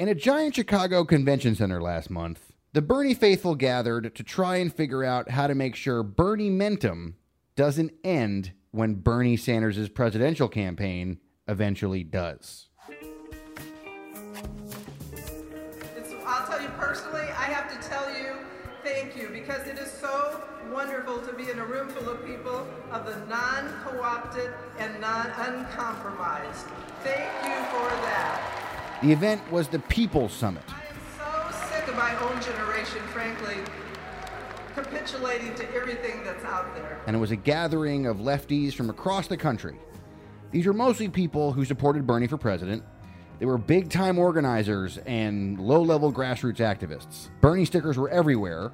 In a giant Chicago convention center last month, the Bernie faithful gathered to try and figure out how to make sure Bernie-mentum doesn't end when Bernie Sanders' presidential campaign eventually does. I'll tell you personally, I have to tell you thank you, because it is so wonderful to be in a room full of people of the non-co-opted and non-uncompromised. Thank you for that. The event was the People's Summit. I am so sick of my own generation, frankly, capitulating to everything that's out there. And it was a gathering of lefties from across the country. These were mostly people who supported Bernie for president. They were big-time organizers and low-level grassroots activists. Bernie stickers were everywhere,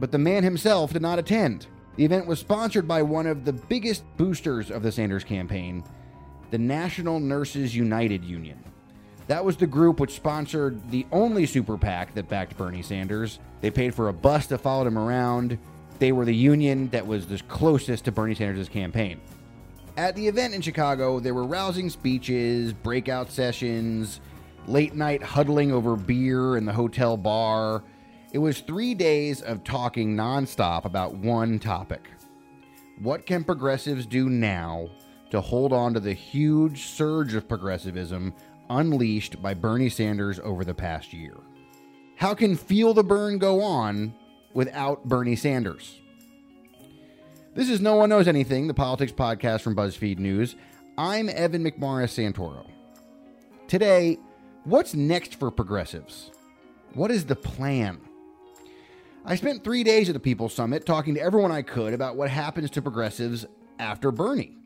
but the man himself did not attend. The event was sponsored by one of the biggest boosters of the Sanders campaign, the National Nurses United Union. That was the group which sponsored the only super PAC that backed Bernie Sanders. They paid for a bus that followed him around. They were the union that was the closest to Bernie Sanders' campaign. At the event in Chicago, there were rousing speeches, breakout sessions, late-night huddling over beer in the hotel bar. It was 3 days of talking nonstop about one topic. What can progressives do now to hold on to the huge surge of progressivism unleashed by Bernie Sanders over the past year? How can Feel the Burn go on without Bernie Sanders? This is No One Knows Anything, the politics podcast from BuzzFeed News. I'm Evan McMorris-Santoro. Today, what's next for progressives? What is the plan? I spent 3 days at the People's Summit talking to everyone I could about what happens to progressives after Bernie.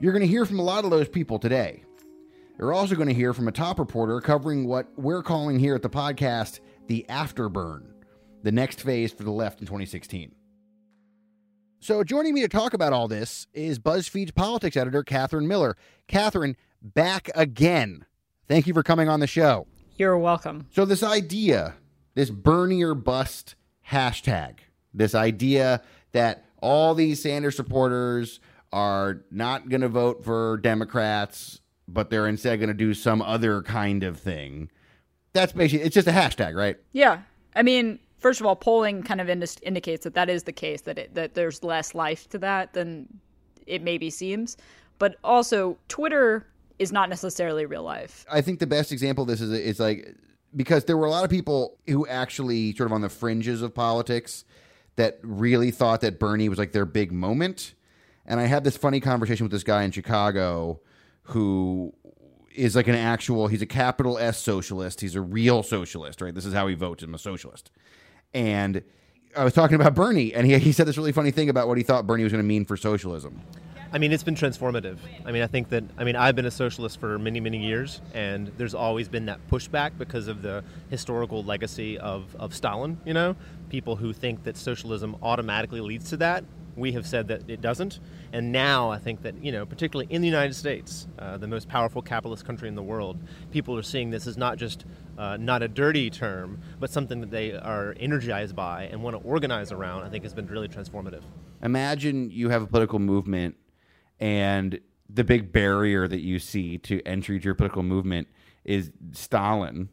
You're going to hear from a lot of those people today. You're also going to hear from a top reporter covering what we're calling here at the podcast, the afterburn, the next phase for the left in 2016. So joining me to talk about all this is BuzzFeed's politics editor, Katherine Miller. Katherine, back again. Thank you for coming on the show. You're welcome. So this idea, this Bernie or bust hashtag, this idea that all these Sanders supporters are not going to vote for Democrats, but they're instead going to do some other kind of thing. That's basically, it's just a hashtag, right? Yeah. I mean, first of all, polling kind of indicates that is the case, that there's less life to that than it maybe seems. But also, Twitter is not necessarily real life. I think the best example of this is like, because there were a lot of people who actually sort of on the fringes of politics that really thought that Bernie was like their big moment. And I had this funny conversation with this guy in Chicago who is like he's a capital S socialist. He's a real socialist, right? This is how he votes. I'm a socialist. And I was talking about Bernie, and he said this really funny thing about what he thought Bernie was going to mean for socialism. I mean, it's been transformative. I mean, I've been a socialist for many, many years, and there's always been that pushback because of the historical legacy of Stalin, you know? People who think that socialism automatically leads to that. We have said that it doesn't. And now I think that, you know, particularly in the United States, the most powerful capitalist country in the world, people are seeing this as not just not a dirty term, but something that they are energized by and want to organize around. I think has been really transformative. Imagine you have a political movement, and the big barrier that you see to entry to your political movement is Stalin.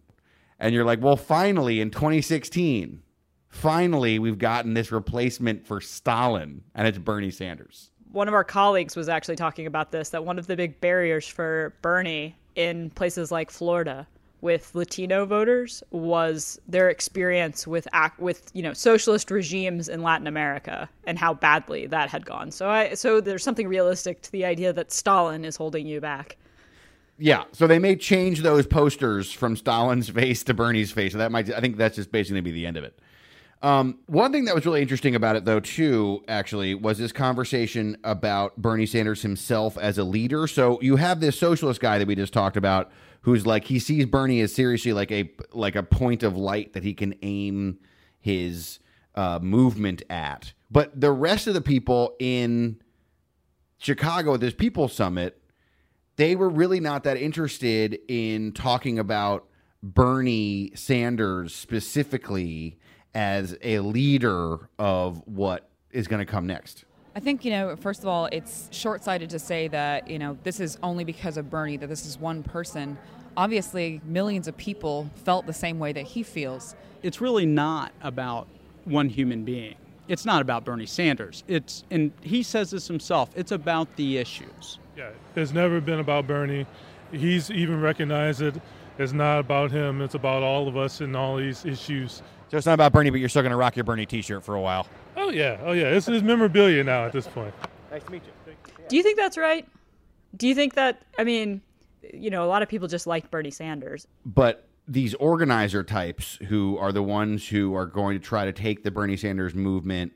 And you're like, well, finally, in 2016... finally, we've gotten this replacement for Stalin, and it's Bernie Sanders. One of our colleagues was actually talking about this, that one of the big barriers for Bernie in places like Florida with Latino voters was their experience with you know, socialist regimes in Latin America and how badly that had gone. So there's something realistic to the idea that Stalin is holding you back. Yeah, so they may change those posters from Stalin's face to Bernie's face. So I think that's just basically be the end of it. One thing that was really interesting about it, though, too, actually, was this conversation about Bernie Sanders himself as a leader. So you have this socialist guy that we just talked about who's like, he sees Bernie as seriously like a point of light that he can aim his movement at. But the rest of the people in Chicago at this People's Summit, they were really not that interested in talking about Bernie Sanders specifically as a leader of what is going to come next. I think, you know, first of all, it's short-sighted to say that, you know, this is only because of Bernie, that this is one person. obviously millions of people felt the same way that he feels. It's really not about one human being. It's not about Bernie Sanders. It's, and he says this himself, it's about the issues. Yeah, it's never been about Bernie. He's even recognized it. It's not about him. It's about all of us and all these issues. So it's not about Bernie, but you're still going to rock your Bernie T-shirt for a while. Oh, yeah. Oh, yeah. It's his memorabilia now at this point. Nice to meet you. Do you think that's right? Do you think that, I mean, you know, a lot of people just like Bernie Sanders. But these organizer types who are the ones who are going to try to take the Bernie Sanders movement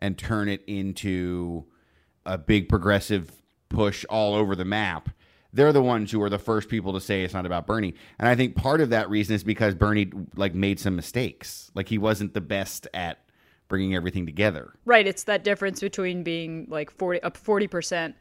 and turn it into a big progressive push all over the map, they're the ones who are the first people to say it's not about Bernie. And I think part of that reason is because Bernie made some mistakes. Like, he wasn't the best at bringing everything together. Right. It's that difference between being like 40%.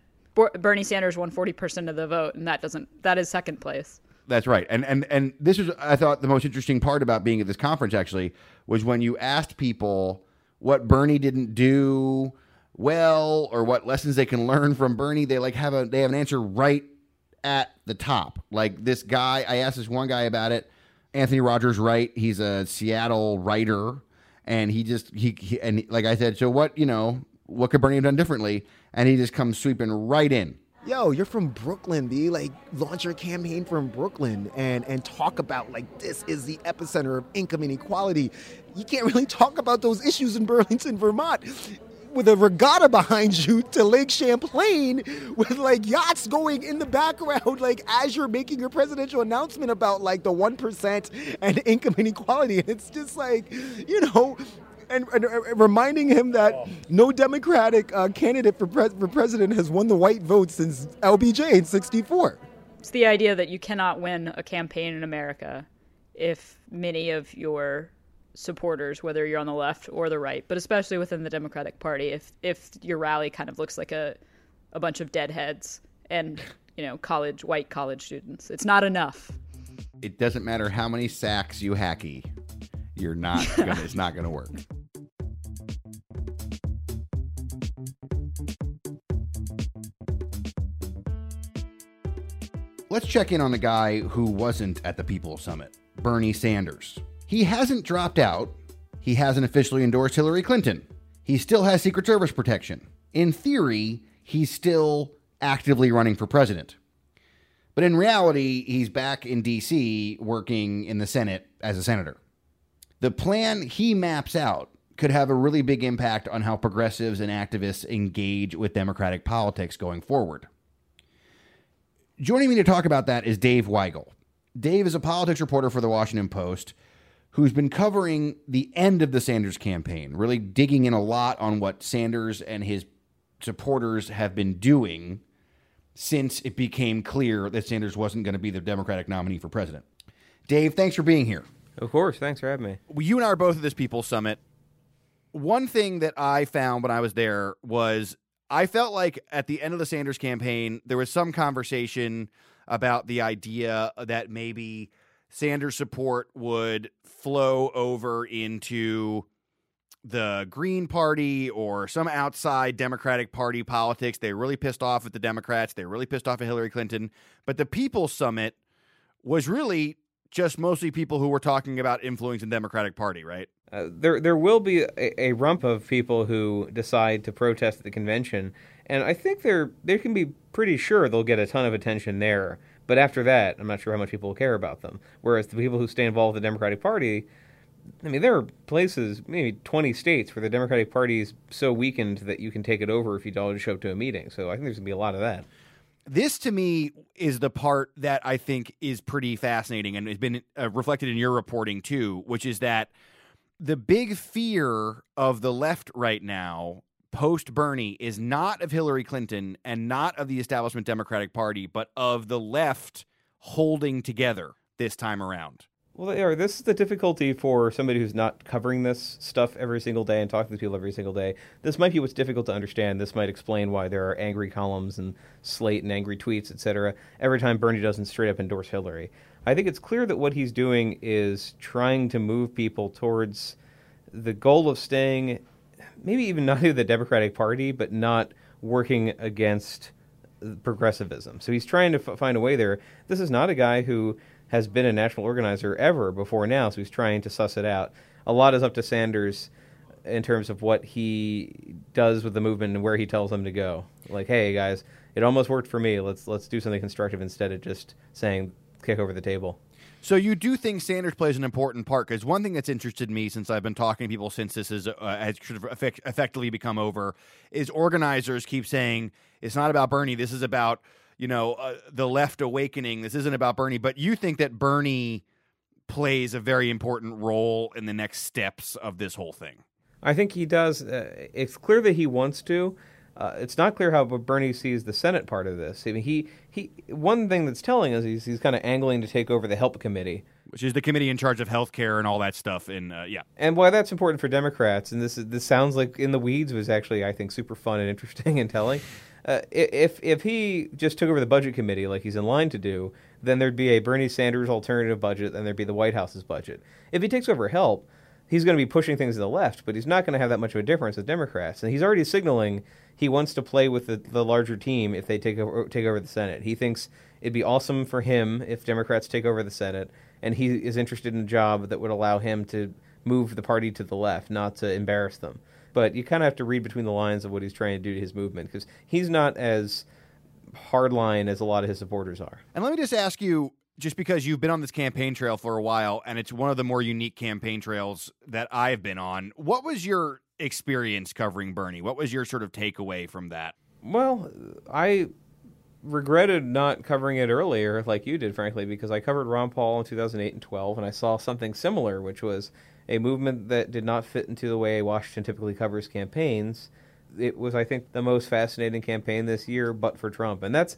Bernie Sanders won 40% of the vote, and that is second place. That's right. And this is, I thought, the most interesting part about being at this conference, actually, was when you asked people what Bernie didn't do well or what lessons they can learn from Bernie, they have an answer right at the top. Like this guy, I asked this one guy about it, Anthony Rogers Wright. He's a Seattle writer, and he and like I said, so what could Bernie have done differently? And he just comes sweeping right in. Yo, you're from Brooklyn, B. Like, launch your campaign from Brooklyn and talk about, like, this is the epicenter of income inequality. You can't really talk about those issues in Burlington, Vermont, with a regatta behind you to Lake Champlain with, like, yachts going in the background, like, as you're making your presidential announcement about, like, the 1% and income inequality. And it's just like, you know, and reminding him that no Democratic candidate for president has won the white vote since LBJ in 1964. It's the idea that you cannot win a campaign in America if many of your supporters, whether you're on the left or the right, but especially within the Democratic Party, if your rally kind of looks like a bunch of deadheads and, you know, white college students, it's not enough. It doesn't matter how many sacks you hacky, you're not gonna, it's not going to work. Let's check in on the guy who wasn't at the People's Summit, Bernie Sanders. He hasn't dropped out. He hasn't officially endorsed Hillary Clinton. He still has Secret Service protection. In theory, he's still actively running for president. But in reality, he's back in D.C. working in the Senate as a senator. The plan he maps out could have a really big impact on how progressives and activists engage with Democratic politics going forward. Joining me to talk about that is Dave Weigel. Dave is a politics reporter for the Washington Post, who's been covering the end of the Sanders campaign, really digging in a lot on what Sanders and his supporters have been doing since it became clear that Sanders wasn't going to be the Democratic nominee for president. Dave, thanks for being here. Of course. Thanks for having me. Well, you and I are both at this People's Summit. One thing that I found when I was there was I felt like at the end of the Sanders campaign, there was some conversation about the idea that maybe Sanders support would flow over into the Green Party or some outside Democratic Party politics. They really pissed off at the Democrats. They really pissed off at Hillary Clinton. But the People's Summit was really just mostly people who were talking about influencing the Democratic Party, right? There will be a rump of people who decide to protest at the convention. And I think they can be pretty sure they'll get a ton of attention there. But after that, I'm not sure how much people will care about them. Whereas the people who stay involved with the Democratic Party, I mean, there are places, maybe 20 states, where the Democratic Party is so weakened that you can take it over if you don't show up to a meeting. So I think there's going to be a lot of that. This, to me, is the part that I think is pretty fascinating and has been reflected in your reporting, too, which is that the big fear of the left right now, post-Bernie, is not of Hillary Clinton and not of the establishment Democratic Party, but of the left holding together this time around. Well, this is the difficulty for somebody who's not covering this stuff every single day and talking to people every single day. This might be what's difficult to understand. This might explain why there are angry columns and Slate and angry tweets, etc., every time Bernie doesn't straight up endorse Hillary. I think it's clear that what he's doing is trying to move people towards the goal of staying maybe even not in the Democratic Party, but not working against progressivism. So he's trying to find a way there. This is not a guy who has been a national organizer ever before now, so he's trying to suss it out. A lot is up to Sanders in terms of what he does with the movement and where he tells them to go. Like, hey, guys, it almost worked for me. Let's do something constructive instead of just saying kick over the table. So you do think Sanders plays an important part? Because one thing that's interested me since I've been talking to people since this is, has sort of effectively become over, is organizers keep saying it's not about Bernie. This is about, you know, the left awakening. This isn't about Bernie. But you think that Bernie plays a very important role in the next steps of this whole thing? I think he does. It's clear that he wants to. It's not clear how Bernie sees the Senate part of this. I mean, he one thing that's telling is he's kind of angling to take over the HELP committee, which is the committee in charge of health care and all that stuff. And and why that's important for Democrats, and this sounds like In the Weeds was actually, I think, super fun and interesting and telling. If he just took over the budget committee like he's in line to do, then there'd be a Bernie Sanders alternative budget, and there'd be the White House's budget. If he takes over HELP, he's going to be pushing things to the left, but he's not going to have that much of a difference with Democrats. And he's already signaling he wants to play with the larger team if they take over the Senate. He thinks it'd be awesome for him if Democrats take over the Senate, and he is interested in a job that would allow him to move the party to the left, not to embarrass them. But you kind of have to read between the lines of what he's trying to do to his movement, because he's not as hardline as a lot of his supporters are. And let me just ask you, just because you've been on this campaign trail for a while, and it's one of the more unique campaign trails that I've been on, what was your experience covering Bernie? What was your sort of takeaway from that? Well, I regretted not covering it earlier like you did, frankly, because I covered Ron Paul in 2008 and 12, and I saw something similar, which was a movement that did not fit into the way Washington typically covers campaigns. It was, I think, the most fascinating campaign this year, but for Trump. And that's...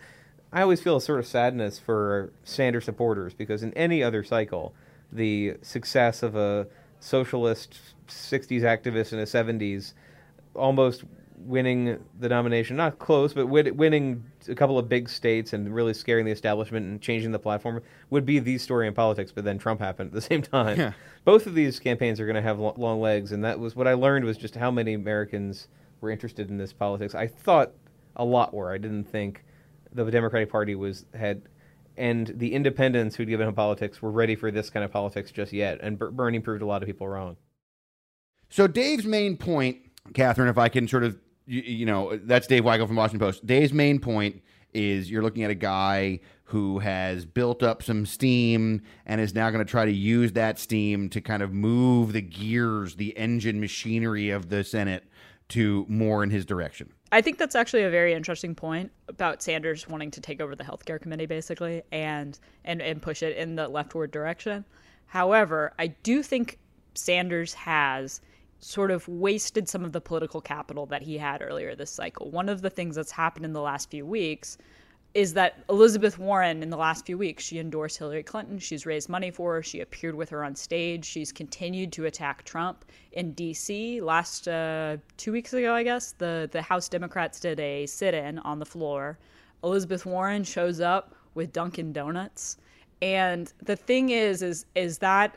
I always feel a sort of sadness for Sanders supporters, because in any other cycle, the success of a socialist 60s activist in the 70s almost winning the nomination, not close, but winning a couple of big states and really scaring the establishment and changing the platform would be the story in politics, but then Trump happened at the same time. Yeah. Both of these campaigns are going to have long legs, and that was what I learned was just how many Americans were interested in this politics. I thought a lot were. I didn't think the Democratic Party and the independents who'd given him politics were ready for this kind of politics just yet. And Bernie proved a lot of people wrong. So Dave's main point, Catherine, if I can sort of, that's Dave Weigel from Washington Post. Dave's main point is you're looking at a guy who has built up some steam and is now going to try to use that steam to kind of move the gears, the engine machinery of the Senate to more in his direction. I think that's actually a very interesting point about Sanders wanting to take over the healthcare committee, basically, and push it in the leftward direction. However, I do think Sanders has sort of wasted some of the political capital that he had earlier this cycle. One of the things that's happened in the last few weeks is that Elizabeth Warren, in the last few weeks, she endorsed Hillary Clinton. She's raised money for her. She appeared with her on stage. She's continued to attack Trump in D.C. Last 2 weeks ago, I guess, the House Democrats did a sit-in on the floor. Elizabeth Warren shows up with Dunkin' Donuts. And the thing is that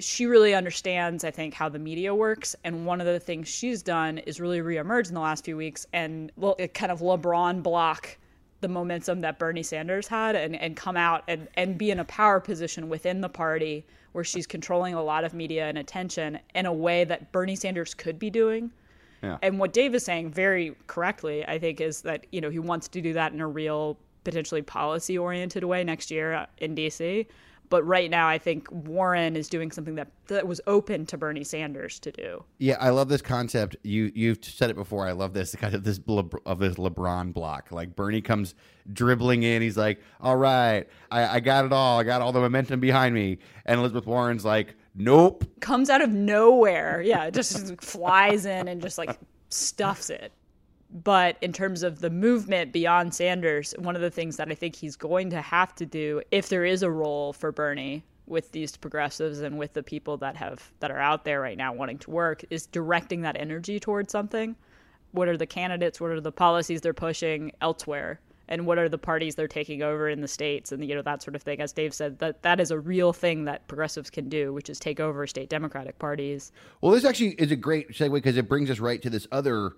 she really understands, I think, how the media works. And one of the things she's done is really reemerge in the last few weeks and kind of LeBron block the momentum that Bernie Sanders had and come out and be in a power position within the party where she's controlling a lot of media and attention in a way that Bernie Sanders could be doing. Yeah. And what Dave is saying very correctly, I think, is that, he wants to do that in a real, potentially policy-oriented way next year in D.C., but right now, I think Warren is doing something that was open to Bernie Sanders to do. Yeah, I love this concept. You've said it before. I love this kind of this LeBron block. Like Bernie comes dribbling in. He's like, "All right, I got it all. I got all the momentum behind me." And Elizabeth Warren's like, "Nope." Comes out of nowhere. Yeah, just flies in and just like stuffs it. But in terms of the movement beyond Sanders, one of the things that I think he's going to have to do, if there is a role for Bernie with these progressives and with the people that are out there right now wanting to work, is directing that energy towards something. What are the candidates? What are the policies they're pushing elsewhere? And what are the parties they're taking over in the states? And, that sort of thing. As Dave said, that is a real thing that progressives can do, which is take over state Democratic parties. Well, this actually is a great segue because it brings us right to this other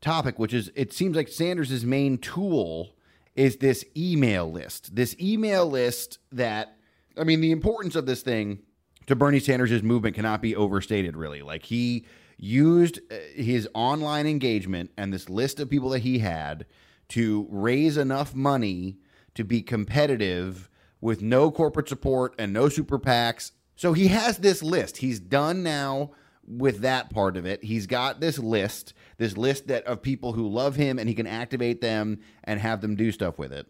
topic, which is it seems like Sanders' main tool is this email list. This email list that, I mean, the importance of this thing to Bernie Sanders' movement cannot be overstated, really. Like, he used his online engagement and this list of people that he had to raise enough money to be competitive with no corporate support and no super PACs. So he has this list. He's done now with that part of it. He's got this list that of people who love him, and he can activate them and have them do stuff with it.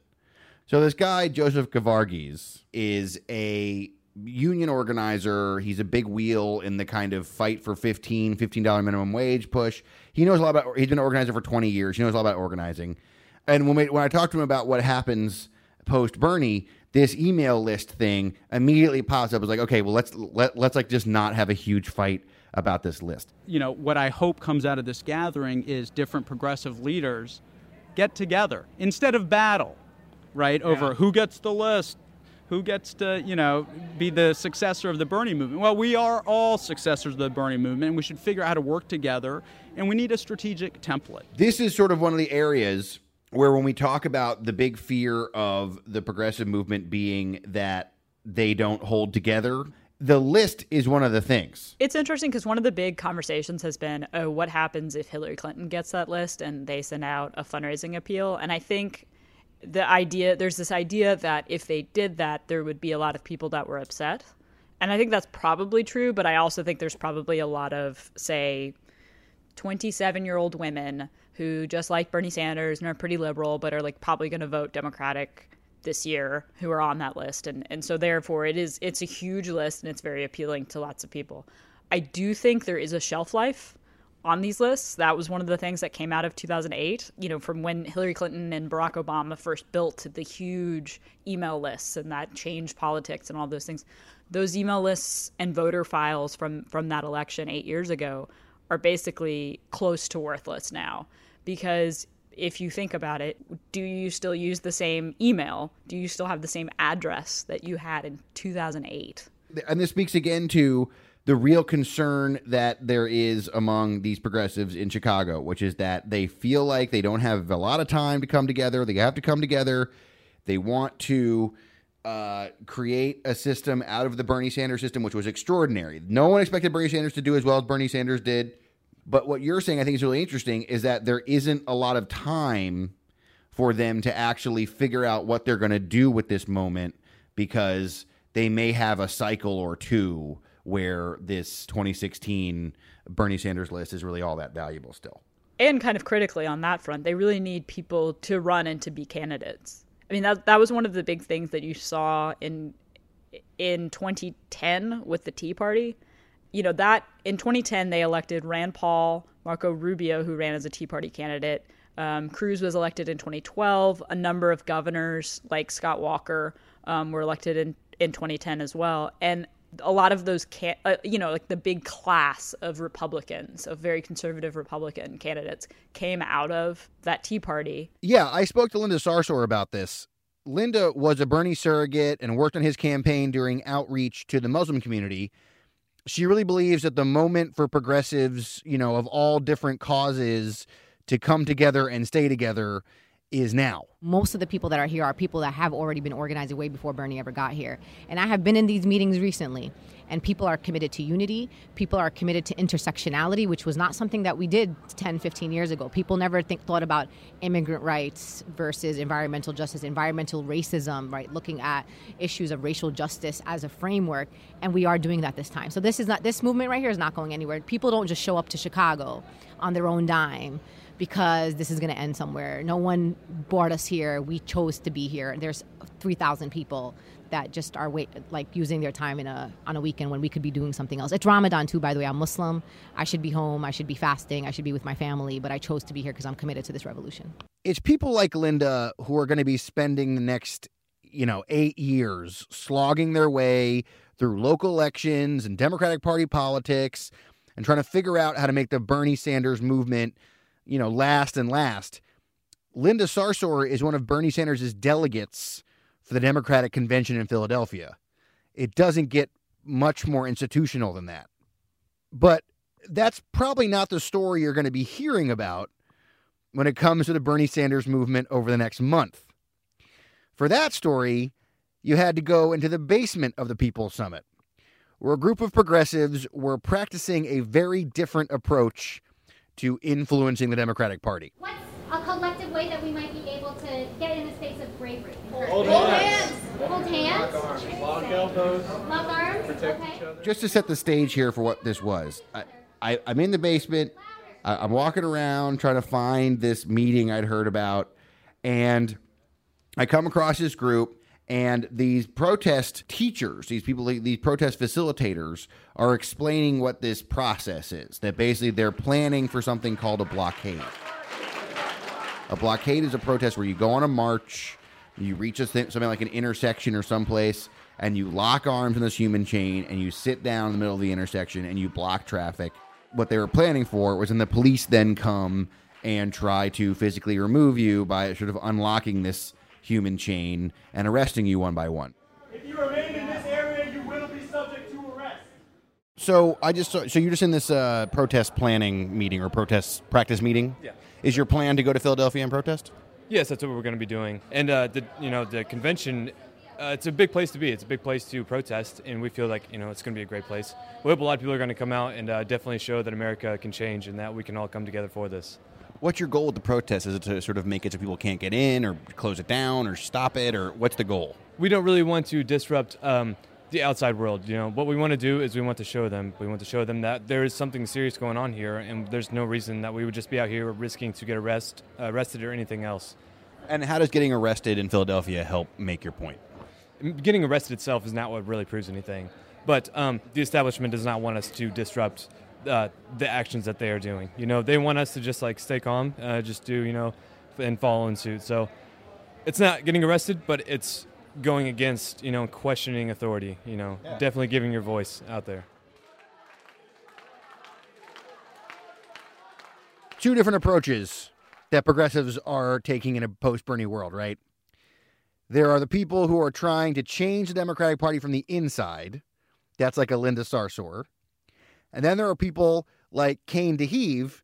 So this guy, Joseph Gavargis, is a union organizer. He's a big wheel in the kind of fight for $15 minimum wage push. He knows a lot about, he's been an organizer for 20 years. He knows a lot about organizing. And when I talked to him about what happens post-Bernie, this email list thing immediately pops up. It's like, okay, well, let's like just not have a huge fight about this list. You know, what I hope comes out of this gathering is different progressive leaders get together instead of battle, right, over who gets the list, who gets to, you know, be the successor of the Bernie movement. Well, we are all successors of the Bernie movement, and we should figure out how to work together, and we need a strategic template. This is sort of one of the areas where when we talk about the big fear of the progressive movement being that they don't hold together, the list is one of the things. It's interesting because one of the big conversations has been, oh, what happens if Hillary Clinton gets that list and they send out a fundraising appeal? And I think the idea, there's this idea that if they did that, there would be a lot of people that were upset. And I think that's probably true, but I also think there's probably a lot of, say, 27-year-old women who just like Bernie Sanders and are pretty liberal, but are like probably going to vote Democratic this year, who are on that list. And so therefore it's a huge list and it's very appealing to lots of people. I do think there is a shelf life on these lists. That was one of the things that came out of 2008, you know, from when Hillary Clinton and Barack Obama first built the huge email lists, and that changed politics and all those things. Those email lists and voter files from that election 8 years ago are basically close to worthless now, because if you think about it, do you still use the same email? Do you still have the same address that you had in 2008? And this speaks again to the real concern that there is among these progressives in Chicago, which is that they feel like they don't have a lot of time to come together. They have to come together. They want to create a system out of the Bernie Sanders system, which was extraordinary. No one expected Bernie Sanders to do as well as Bernie Sanders did. But what you're saying, I think, is really interesting, is that there isn't a lot of time for them to actually figure out what they're going to do with this moment, because they may have a cycle or two where this 2016 Bernie Sanders list is really all that valuable still. And kind of critically on that front, they really need people to run and to be candidates. I mean, that was one of the big things that you saw in 2010 with the Tea Party. You know, that in 2010, they elected Rand Paul, Marco Rubio, who ran as a Tea Party candidate. Cruz was elected in 2012. A number of governors like Scott Walker were elected in 2010 as well. And a lot of those, you know, like the big class of Republicans, of very conservative Republican candidates, came out of that Tea Party. Yeah, I spoke to Linda Sarsour about this. Linda was a Bernie surrogate and worked on his campaign during outreach to the Muslim community. She really believes that the moment for progressives, you know, of all different causes to come together and stay together is now. Most of the people that are here are people that have already been organizing way before Bernie ever got here. And I have been in these meetings recently, and people are committed to unity. People are committed to intersectionality, which was not something that we did 10, 15 years ago. People never thought about immigrant rights versus environmental justice, environmental racism, right? Looking at issues of racial justice as a framework. And we are doing that this time. So this movement right here is not going anywhere. People don't just show up to Chicago on their own dime, because this is going to end somewhere. No one brought us here. We chose to be here. There's 3,000 people that just are using their time on a weekend when we could be doing something else. It's Ramadan, too, by the way. I'm Muslim. I should be home. I should be fasting. I should be with my family. But I chose to be here because I'm committed to this revolution. It's people like Linda who are going to be spending the next, 8 years slogging their way through local elections and Democratic Party politics and trying to figure out how to make the Bernie Sanders movement last. Linda Sarsour is one of Bernie Sanders' delegates for the Democratic Convention in Philadelphia. It doesn't get much more institutional than that. But that's probably not the story you're going to be hearing about when it comes to the Bernie Sanders movement over the next month. For that story, you had to go into the basement of the People's Summit, where a group of progressives were practicing a very different approach to influencing the Democratic Party. What's a collective way that we might be able to get in a space of bravery? Hold hands. Hold hands. Lock elbows. Lock arms. Protect each other. Just to set the stage here for what this was, I'm in the basement. I'm walking around trying to find this meeting I'd heard about, and I come across this group. And these protest teachers, these people, these protest facilitators are explaining what this process is, that basically they're planning for something called a blockade. A blockade is a protest where you go on a march, you reach something like an intersection or someplace, and you lock arms in this human chain, and you sit down in the middle of the intersection, and you block traffic. What they were planning for was when the police then come and try to physically remove you by sort of unlocking this human chain and arresting you one by one. If you remain in this area, you will be subject to arrest. So you're just in this protest planning meeting or protest practice meeting? Yeah. Is your plan to go to Philadelphia and protest? Yes, that's what we're going to be doing. And the convention, it's a big place to be. It's a big place to protest, and we feel like it's going to be a great place. We hope a lot of people are going to come out and definitely show that America can change and that we can all come together for this. What's your goal with the protest? Is it to sort of make it so people can't get in or close it down or stop it? Or what's the goal? We don't really want to disrupt the outside world. What we want to do is we want to show them that there is something serious going on here, and there's no reason that we would just be out here risking to get arrested or anything else. And how does getting arrested in Philadelphia help make your point? Getting arrested itself is not what really proves anything. But the establishment does not want us to disrupt the actions that they are doing. They want us to just stay calm, just do, and follow in suit. So it's not getting arrested, but it's going against, questioning authority, yeah. Definitely giving your voice out there. Two different approaches that progressives are taking in a post-Bernie world, right? There are the people who are trying to change the Democratic Party from the inside. That's like a Linda Sarsour. And then there are people like Kane Deheve,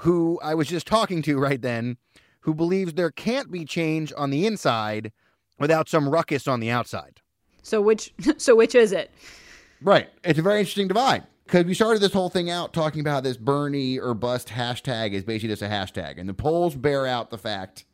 who I was just talking to right then, who believes there can't be change on the inside without some ruckus on the outside. So which is it? Right. It's a very interesting divide, because we started this whole thing out talking about how this Bernie or bust hashtag is basically just a hashtag. And the polls bear out the fact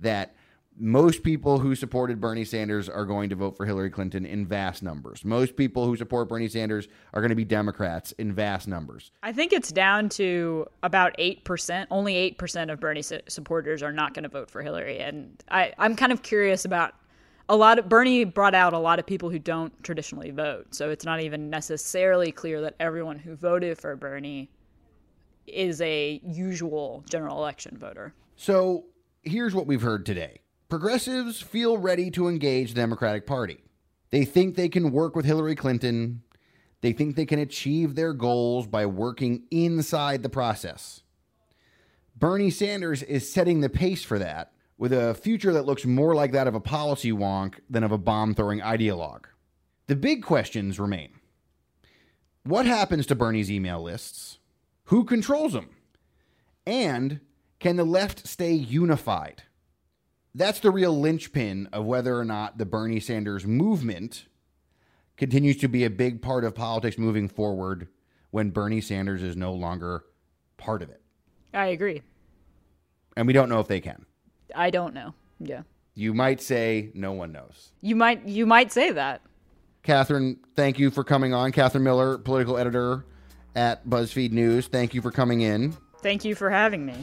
that most people who supported Bernie Sanders are going to vote for Hillary Clinton in vast numbers. Most people who support Bernie Sanders are going to be Democrats in vast numbers. I think it's down to about 8%. Only 8% of Bernie supporters are not going to vote for Hillary. And I'm kind of curious about Bernie brought out a lot of people who don't traditionally vote. So it's not even necessarily clear that everyone who voted for Bernie is a usual general election voter. So here's what we've heard today. Progressives feel ready to engage the Democratic Party. They think they can work with Hillary Clinton. They think they can achieve their goals by working inside the process. Bernie Sanders is setting the pace for that with a future that looks more like that of a policy wonk than of a bomb-throwing ideologue. The big questions remain. What happens to Bernie's email lists? Who controls them? And can the left stay unified? That's the real linchpin of whether or not the Bernie Sanders movement continues to be a big part of politics moving forward when Bernie Sanders is no longer part of it. I agree. And we don't know if they can. I don't know. Yeah. You might say no one knows. You might say that. Katherine, thank you for coming on. Katherine Miller, political editor at BuzzFeed News. Thank you for coming in. Thank you for having me.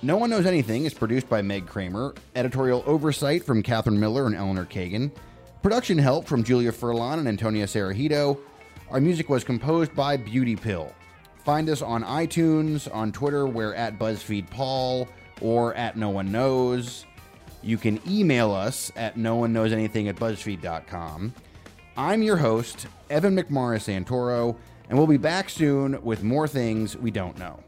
No One Knows Anything is produced by Meg Kramer. Editorial oversight from Katherine Miller and Eleanor Kagan. Production help from Julia Furlan and Antonia Sarajito. Our music was composed by Beauty Pill. Find us on iTunes, on Twitter, we're at BuzzFeedPaul or at No One Knows. You can email us at nooneknowsanything@buzzfeed.com. I'm your host, Evan McMorris-Santoro, and we'll be back soon with more things we don't know.